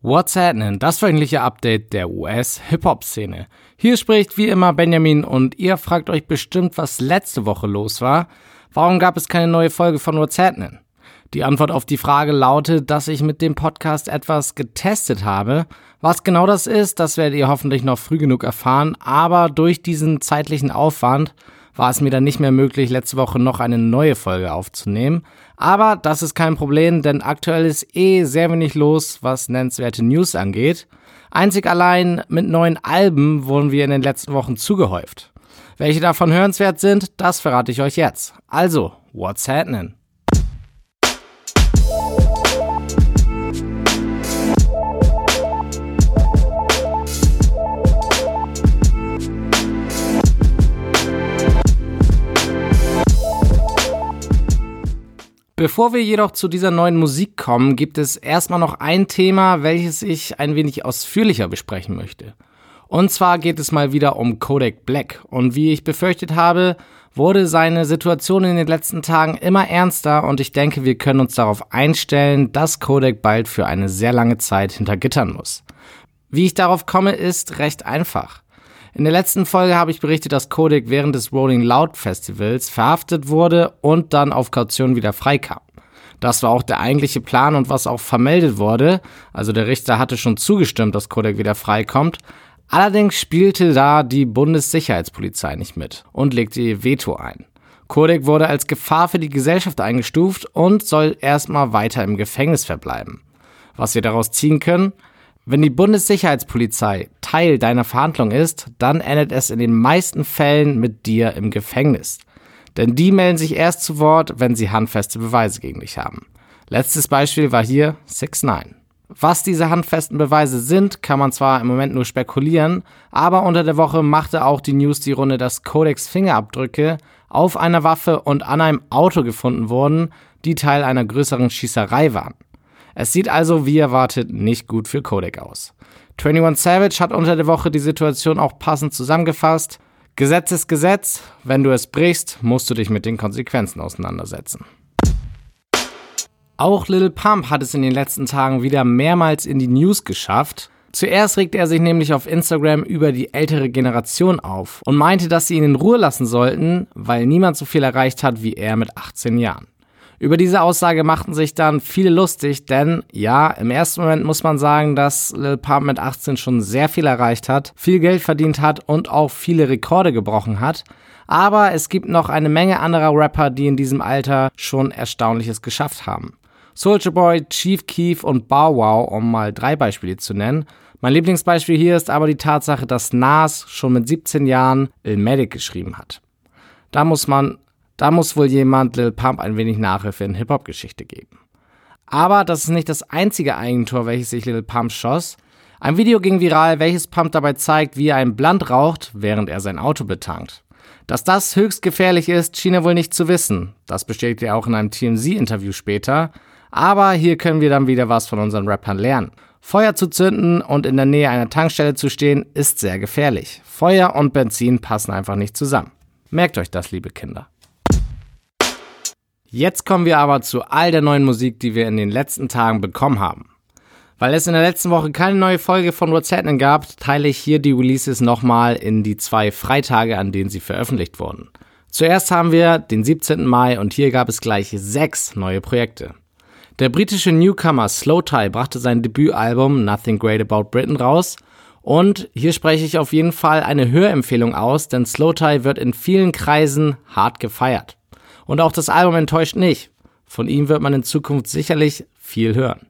What's Hatnin', das wöchentliche Update der US-Hip-Hop-Szene. Hier spricht wie immer Benjamin und ihr fragt euch bestimmt, was letzte Woche los war. Warum gab es keine neue Folge von What's Hatnin'? Die Antwort auf die Frage lautet, dass ich mit dem Podcast etwas getestet habe. Was genau das ist, das werdet ihr hoffentlich noch früh genug erfahren, aber durch diesen zeitlichen Aufwand war es mir dann nicht mehr möglich, letzte Woche noch eine neue Folge aufzunehmen. Aber das ist kein Problem, denn aktuell ist sehr wenig los, was nennenswerte News angeht. Einzig allein mit neuen Alben wurden wir in den letzten Wochen zugehäuft. Welche davon hörenswert sind, das verrate ich euch jetzt. Also, What's Hatnin'? Bevor wir jedoch zu dieser neuen Musik kommen, gibt es erstmal noch ein Thema, welches ich ein wenig ausführlicher besprechen möchte. Und zwar geht es mal wieder um Kodak Black. Und wie ich befürchtet habe, wurde seine Situation in den letzten Tagen immer ernster und ich denke, wir können uns darauf einstellen, dass Kodak bald für eine sehr lange Zeit hinter Gittern muss. Wie ich darauf komme, ist recht einfach. In der letzten Folge habe ich berichtet, dass Kodak während des Rolling Loud Festivals verhaftet wurde und dann auf Kaution wieder freikam. Das war auch der eigentliche Plan und was auch vermeldet wurde. Also der Richter hatte schon zugestimmt, dass Kodak wieder freikommt. Allerdings spielte da die Bundessicherheitspolizei nicht mit und legte ihr Veto ein. Kodak wurde als Gefahr für die Gesellschaft eingestuft und soll erstmal weiter im Gefängnis verbleiben. Was wir daraus ziehen können? Wenn die Bundessicherheitspolizei Teil deiner Verhandlung ist, dann endet es in den meisten Fällen mit dir im Gefängnis. Denn die melden sich erst zu Wort, wenn sie handfeste Beweise gegen dich haben. Letztes Beispiel war hier 6ix9ine. Was diese handfesten Beweise sind, kann man zwar im Moment nur spekulieren, aber unter der Woche machte auch die News die Runde, dass Kodaks Fingerabdrücke auf einer Waffe und an einem Auto gefunden wurden, die Teil einer größeren Schießerei waren. Es sieht also, wie erwartet, nicht gut für Kodak aus. 21 Savage hat unter der Woche die Situation auch passend zusammengefasst. Gesetz ist Gesetz, wenn du es brichst, musst du dich mit den Konsequenzen auseinandersetzen. Auch Lil Pump hat es in den letzten Tagen wieder mehrmals in die News geschafft. Zuerst regte er sich nämlich auf Instagram über die ältere Generation auf und meinte, dass sie ihn in Ruhe lassen sollten, weil niemand so viel erreicht hat wie er mit 18 Jahren. Über diese Aussage machten sich dann viele lustig, denn ja, im ersten Moment muss man sagen, dass Lil Pump mit 18 schon sehr viel erreicht hat, viel Geld verdient hat und auch viele Rekorde gebrochen hat. Aber es gibt noch eine Menge anderer Rapper, die in diesem Alter schon Erstaunliches geschafft haben. Soulja Boy, Chief Keef und Bow Wow, um mal 3 Beispiele zu nennen. Mein Lieblingsbeispiel hier ist aber die Tatsache, dass Nas schon mit 17 Jahren Illmatic geschrieben hat. Da muss wohl jemand Lil Pump ein wenig Nachhilfe in Hip-Hop-Geschichte geben. Aber das ist nicht das einzige Eigentor, welches sich Lil Pump schoss. Ein Video ging viral, welches Pump dabei zeigt, wie er einen Blunt raucht, während er sein Auto betankt. Dass das höchst gefährlich ist, schien er wohl nicht zu wissen. Das bestätigt er auch in einem TMZ-Interview später. Aber hier können wir dann wieder was von unseren Rappern lernen. Feuer zu zünden und in der Nähe einer Tankstelle zu stehen, ist sehr gefährlich. Feuer und Benzin passen einfach nicht zusammen. Merkt euch das, liebe Kinder. Jetzt kommen wir aber zu all der neuen Musik, die wir in den letzten Tagen bekommen haben. Weil es in der letzten Woche keine neue Folge von What's Hatnin' gab, teile ich hier die Releases nochmal in die 2 Freitage, an denen sie veröffentlicht wurden. Zuerst haben wir den 17. Mai und hier gab es gleich 6 neue Projekte. Der britische Newcomer Slowthai brachte sein Debütalbum Nothing Great About Britain raus. Und hier spreche ich auf jeden Fall eine Hörempfehlung aus, denn Slowthai wird in vielen Kreisen hart gefeiert. Und auch das Album enttäuscht nicht. Von ihm wird man in Zukunft sicherlich viel hören.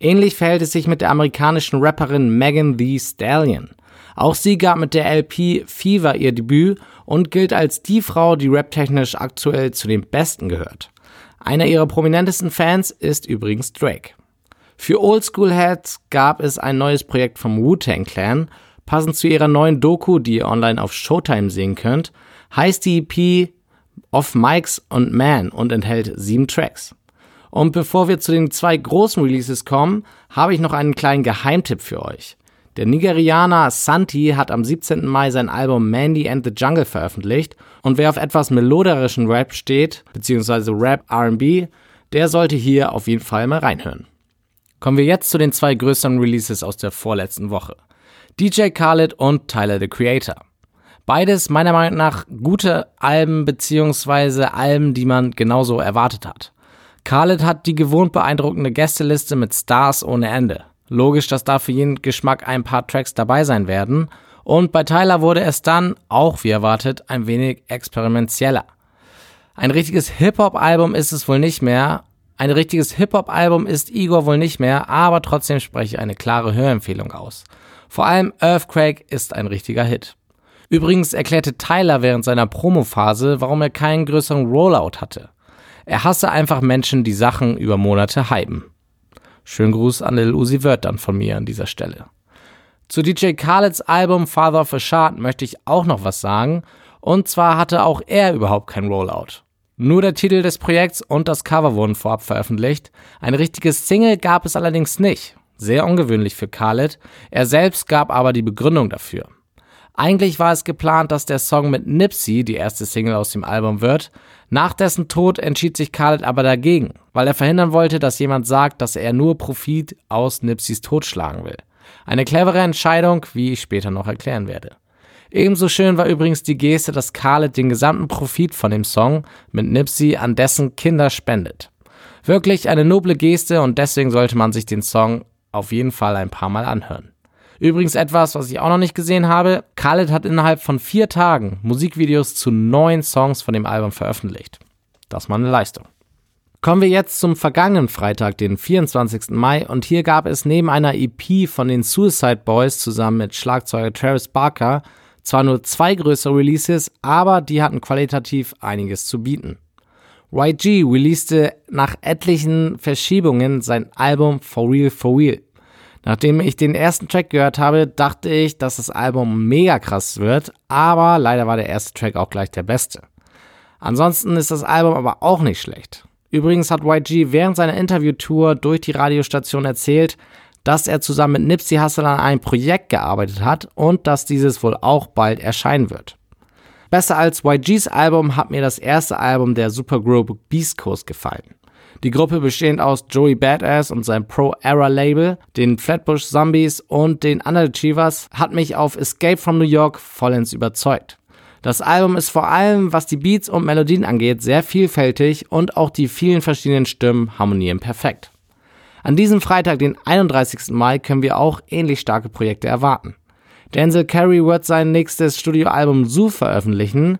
Ähnlich verhält es sich mit der amerikanischen Rapperin Megan Thee Stallion. Auch sie gab mit der LP Fever ihr Debüt und gilt als die Frau, die raptechnisch aktuell zu den Besten gehört. Einer ihrer prominentesten Fans ist übrigens Drake. Für Oldschool-Heads gab es ein neues Projekt vom Wu-Tang Clan. Passend zu ihrer neuen Doku, die ihr online auf Showtime sehen könnt, heißt die EP Off-Mics und Man und enthält 7 Tracks. Und bevor wir zu den 2 großen Releases kommen, habe ich noch einen kleinen Geheimtipp für euch. Der Nigerianer Santi hat am 17. Mai sein Album Mandy and the Jungle veröffentlicht und wer auf etwas meloderischen Rap steht, beziehungsweise Rap R&B, der sollte hier auf jeden Fall mal reinhören. Kommen wir jetzt zu den zwei größeren Releases aus der vorletzten Woche. DJ Khaled und Tyler the Creator. Beides meiner Meinung nach gute Alben bzw. Alben, die man genauso erwartet hat. Khaled hat die gewohnt beeindruckende Gästeliste mit Stars ohne Ende. Logisch, dass da für jeden Geschmack ein paar Tracks dabei sein werden. Und bei Tyler wurde es dann, auch wie erwartet, ein wenig experimentieller. Ein richtiges Hip-Hop-Album ist es wohl nicht mehr. Ein richtiges Hip-Hop-Album ist Igor wohl nicht mehr, aber trotzdem spreche ich eine klare Hörempfehlung aus. Vor allem Earthquake ist ein richtiger Hit. Übrigens erklärte Tyler während seiner Promophase, warum er keinen größeren Rollout hatte. Er hasse einfach Menschen, die Sachen über Monate hypen. Schönen Gruß an Lil Uzi Vert dann von mir an dieser Stelle. Zu DJ Khaleds Album Father of a Shard möchte ich auch noch was sagen. Und zwar hatte auch er überhaupt kein Rollout. Nur der Titel des Projekts und das Cover wurden vorab veröffentlicht. Ein richtiges Single gab es allerdings nicht. Sehr ungewöhnlich für Khaled. Er selbst gab aber die Begründung dafür. Eigentlich war es geplant, dass der Song mit Nipsey die erste Single aus dem Album wird. Nach dessen Tod entschied sich Khaled aber dagegen, weil er verhindern wollte, dass jemand sagt, dass er nur Profit aus Nipseys Tod schlagen will. Eine clevere Entscheidung, wie ich später noch erklären werde. Ebenso schön war übrigens die Geste, dass Khaled den gesamten Profit von dem Song mit Nipsey an dessen Kinder spendet. Wirklich eine noble Geste und deswegen sollte man sich den Song auf jeden Fall ein paar Mal anhören. Übrigens etwas, was ich auch noch nicht gesehen habe. Khaled hat innerhalb von 4 Tagen Musikvideos zu 9 Songs von dem Album veröffentlicht. Das ist mal eine Leistung. Kommen wir jetzt zum vergangenen Freitag, den 24. Mai. Und hier gab es neben einer EP von den Suicide Boys zusammen mit Schlagzeuger Travis Barker zwar nur 2 größere Releases, aber die hatten qualitativ einiges zu bieten. YG releaste nach etlichen Verschiebungen sein Album For Real For Real. Nachdem ich den ersten Track gehört habe, dachte ich, dass das Album mega krass wird, aber leider war der erste Track auch gleich der beste. Ansonsten ist das Album aber auch nicht schlecht. Übrigens hat YG während seiner Interviewtour durch die Radiostation erzählt, dass er zusammen mit Nipsey Hussle an einem Projekt gearbeitet hat und dass dieses wohl auch bald erscheinen wird. Besser als YGs Album hat mir das erste Album der Supergroup Beast Coast gefallen. Die Gruppe bestehend aus Joey Badass und seinem Pro-Era-Label, den Flatbush Zombies und den Underachievers hat mich auf Escape from New York vollends überzeugt. Das Album ist vor allem, was die Beats und Melodien angeht, sehr vielfältig und auch die vielen verschiedenen Stimmen harmonieren perfekt. An diesem Freitag, den 31. Mai, können wir auch ähnlich starke Projekte erwarten. Denzel Curry wird sein nächstes Studioalbum Zoo veröffentlichen.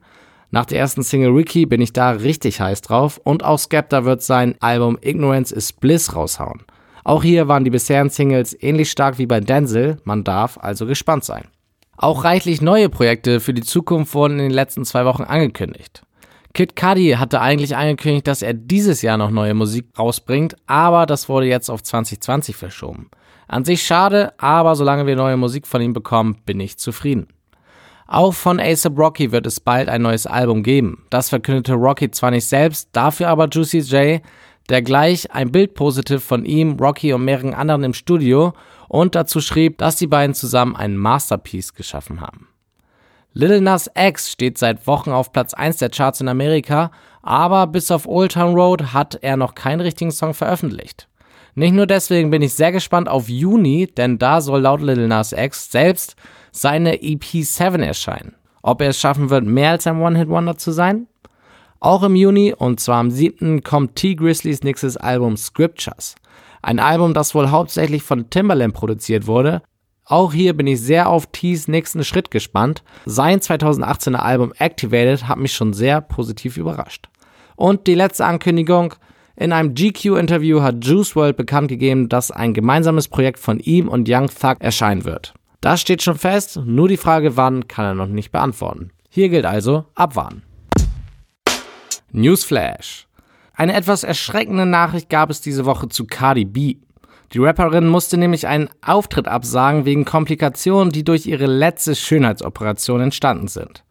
Nach der ersten Single Ricky bin ich da richtig heiß drauf und auch Skepta wird sein Album Ignorance is Bliss raushauen. Auch hier waren die bisherigen Singles ähnlich stark wie bei Denzel, man darf also gespannt sein. Auch reichlich neue Projekte für die Zukunft wurden in den letzten 2 Wochen angekündigt. Kid Cudi hatte eigentlich angekündigt, dass er dieses Jahr noch neue Musik rausbringt, aber das wurde jetzt auf 2020 verschoben. An sich schade, aber solange wir neue Musik von ihm bekommen, bin ich zufrieden. Auch von A$AP Rocky wird es bald ein neues Album geben. Das verkündete Rocky zwar nicht selbst, dafür aber Juicy J, der gleich ein Bild postete von ihm, Rocky und mehreren anderen im Studio und dazu schrieb, dass die beiden zusammen ein Masterpiece geschaffen haben. Lil Nas X steht seit Wochen auf Platz 1 der Charts in Amerika, aber bis auf Old Town Road hat er noch keinen richtigen Song veröffentlicht. Nicht nur deswegen bin ich sehr gespannt auf Juni, denn da soll laut Lil Nas X selbst seine EP 7 erscheinen. Ob er es schaffen wird, mehr als ein One-Hit-Wonder zu sein? Auch im Juni, und zwar am 7. kommt T-Grizzlys nächstes Album Scriptures. Ein Album, das wohl hauptsächlich von Timbaland produziert wurde. Auch hier bin ich sehr auf T's nächsten Schritt gespannt. Sein 2018er Album Activated hat mich schon sehr positiv überrascht. Und die letzte Ankündigung. In einem GQ-Interview hat Juice WRLD bekannt gegeben, dass ein gemeinsames Projekt von ihm und Young Thug erscheinen wird. Das steht schon fest, nur die Frage wann kann er noch nicht beantworten. Hier gilt also abwarten. Newsflash. Eine etwas erschreckende Nachricht gab es diese Woche zu Cardi B. Die Rapperin musste nämlich einen Auftritt absagen wegen Komplikationen, die durch ihre letzte Schönheitsoperation entstanden sind.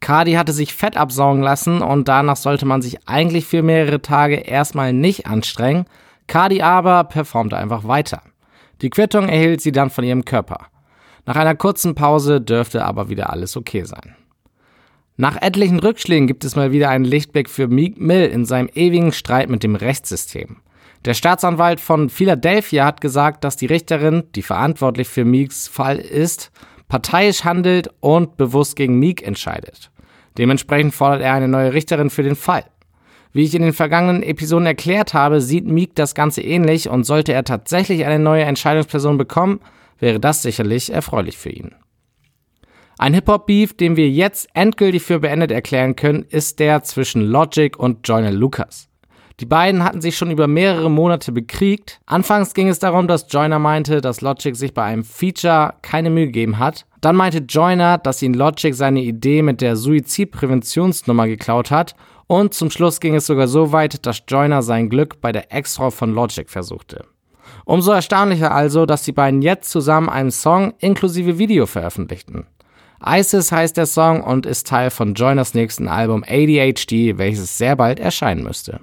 Cardi hatte sich Fett absaugen lassen und danach sollte man sich eigentlich für mehrere Tage erstmal nicht anstrengen. Cardi aber performte einfach weiter. Die Quittung erhielt sie dann von ihrem Körper. Nach einer kurzen Pause dürfte aber wieder alles okay sein. Nach etlichen Rückschlägen gibt es mal wieder einen Lichtblick für Meek Mill in seinem ewigen Streit mit dem Rechtssystem. Der Staatsanwalt von Philadelphia hat gesagt, dass die Richterin, die verantwortlich für Meeks Fall ist, parteiisch handelt und bewusst gegen Meek entscheidet. Dementsprechend fordert er eine neue Richterin für den Fall. Wie ich in den vergangenen Episoden erklärt habe, sieht Meek das Ganze ähnlich und sollte er tatsächlich eine neue Entscheidungsperson bekommen, wäre das sicherlich erfreulich für ihn. Ein Hip-Hop-Beef, den wir jetzt endgültig für beendet erklären können, ist der zwischen Logic und Joyner Lucas. Die beiden hatten sich schon über mehrere Monate bekriegt. Anfangs ging es darum, dass Joyner meinte, dass Logic sich bei einem Feature keine Mühe gegeben hat. Dann meinte Joyner, dass ihn Logic seine Idee mit der Suizidpräventionsnummer geklaut hat. Und zum Schluss ging es sogar so weit, dass Joyner sein Glück bei der Ex-Frau von Logic versuchte. Umso erstaunlicher also, dass die beiden jetzt zusammen einen Song inklusive Video veröffentlichten. Isis heißt der Song und ist Teil von Joyners nächsten Album ADHD, welches sehr bald erscheinen müsste.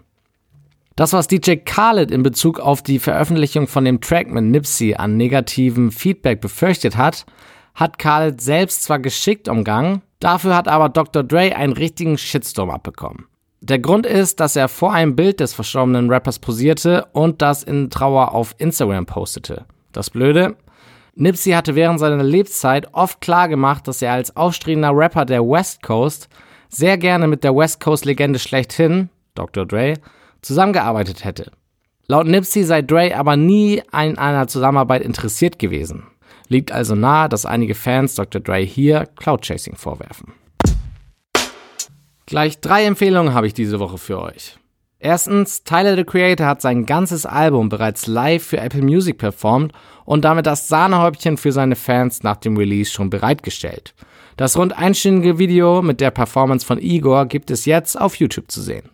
Das, was DJ Khaled in Bezug auf die Veröffentlichung von dem Track mit Nipsey an negativem Feedback befürchtet hat, hat Khaled selbst zwar geschickt umgangen, dafür hat aber Dr. Dre einen richtigen Shitstorm abbekommen. Der Grund ist, dass er vor einem Bild des verstorbenen Rappers posierte und das in Trauer auf Instagram postete. Das Blöde? Nipsey hatte während seiner Lebenszeit oft klargemacht, dass er als aufstrebender Rapper der West Coast sehr gerne mit der West Coast-Legende schlechthin, Dr. Dre, zusammengearbeitet hätte. Laut Nipsey sei Dre aber nie an einer Zusammenarbeit interessiert gewesen. Liegt also nahe, dass einige Fans Dr. Dre hier Cloud-Chasing vorwerfen. Gleich 3 Empfehlungen habe ich diese Woche für euch. Erstens, Tyler the Creator hat sein ganzes Album bereits live für Apple Music performt und damit das Sahnehäubchen für seine Fans nach dem Release schon bereitgestellt. Das rund einstündige Video mit der Performance von Igor gibt es jetzt auf YouTube zu sehen.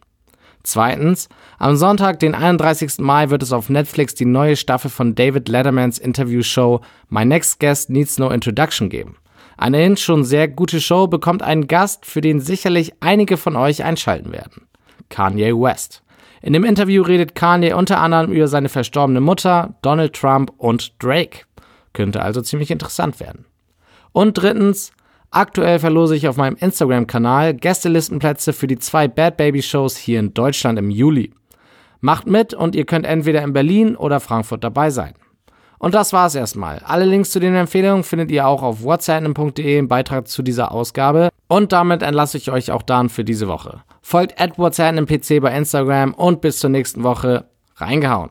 Zweitens, am Sonntag, den 31. Mai, wird es auf Netflix die neue Staffel von David Lettermans Interview-Show My Next Guest Needs No Introduction geben. Eine hin schon sehr gute Show bekommt einen Gast, für den sicherlich einige von euch einschalten werden. Kanye West. In dem Interview redet Kanye unter anderem über seine verstorbene Mutter, Donald Trump und Drake. Könnte also ziemlich interessant werden. Und drittens, aktuell verlose ich auf meinem Instagram-Kanal Gästelistenplätze für die 2 Bad Baby-Shows hier in Deutschland im Juli. Macht mit und ihr könnt entweder in Berlin oder Frankfurt dabei sein. Und das war's erstmal. Alle Links zu den Empfehlungen findet ihr auch auf whatshatnin.de im Beitrag zu dieser Ausgabe. Und damit entlasse ich euch auch dann für diese Woche. Folgt @whatshatninpc bei Instagram und bis zur nächsten Woche. Reingehauen!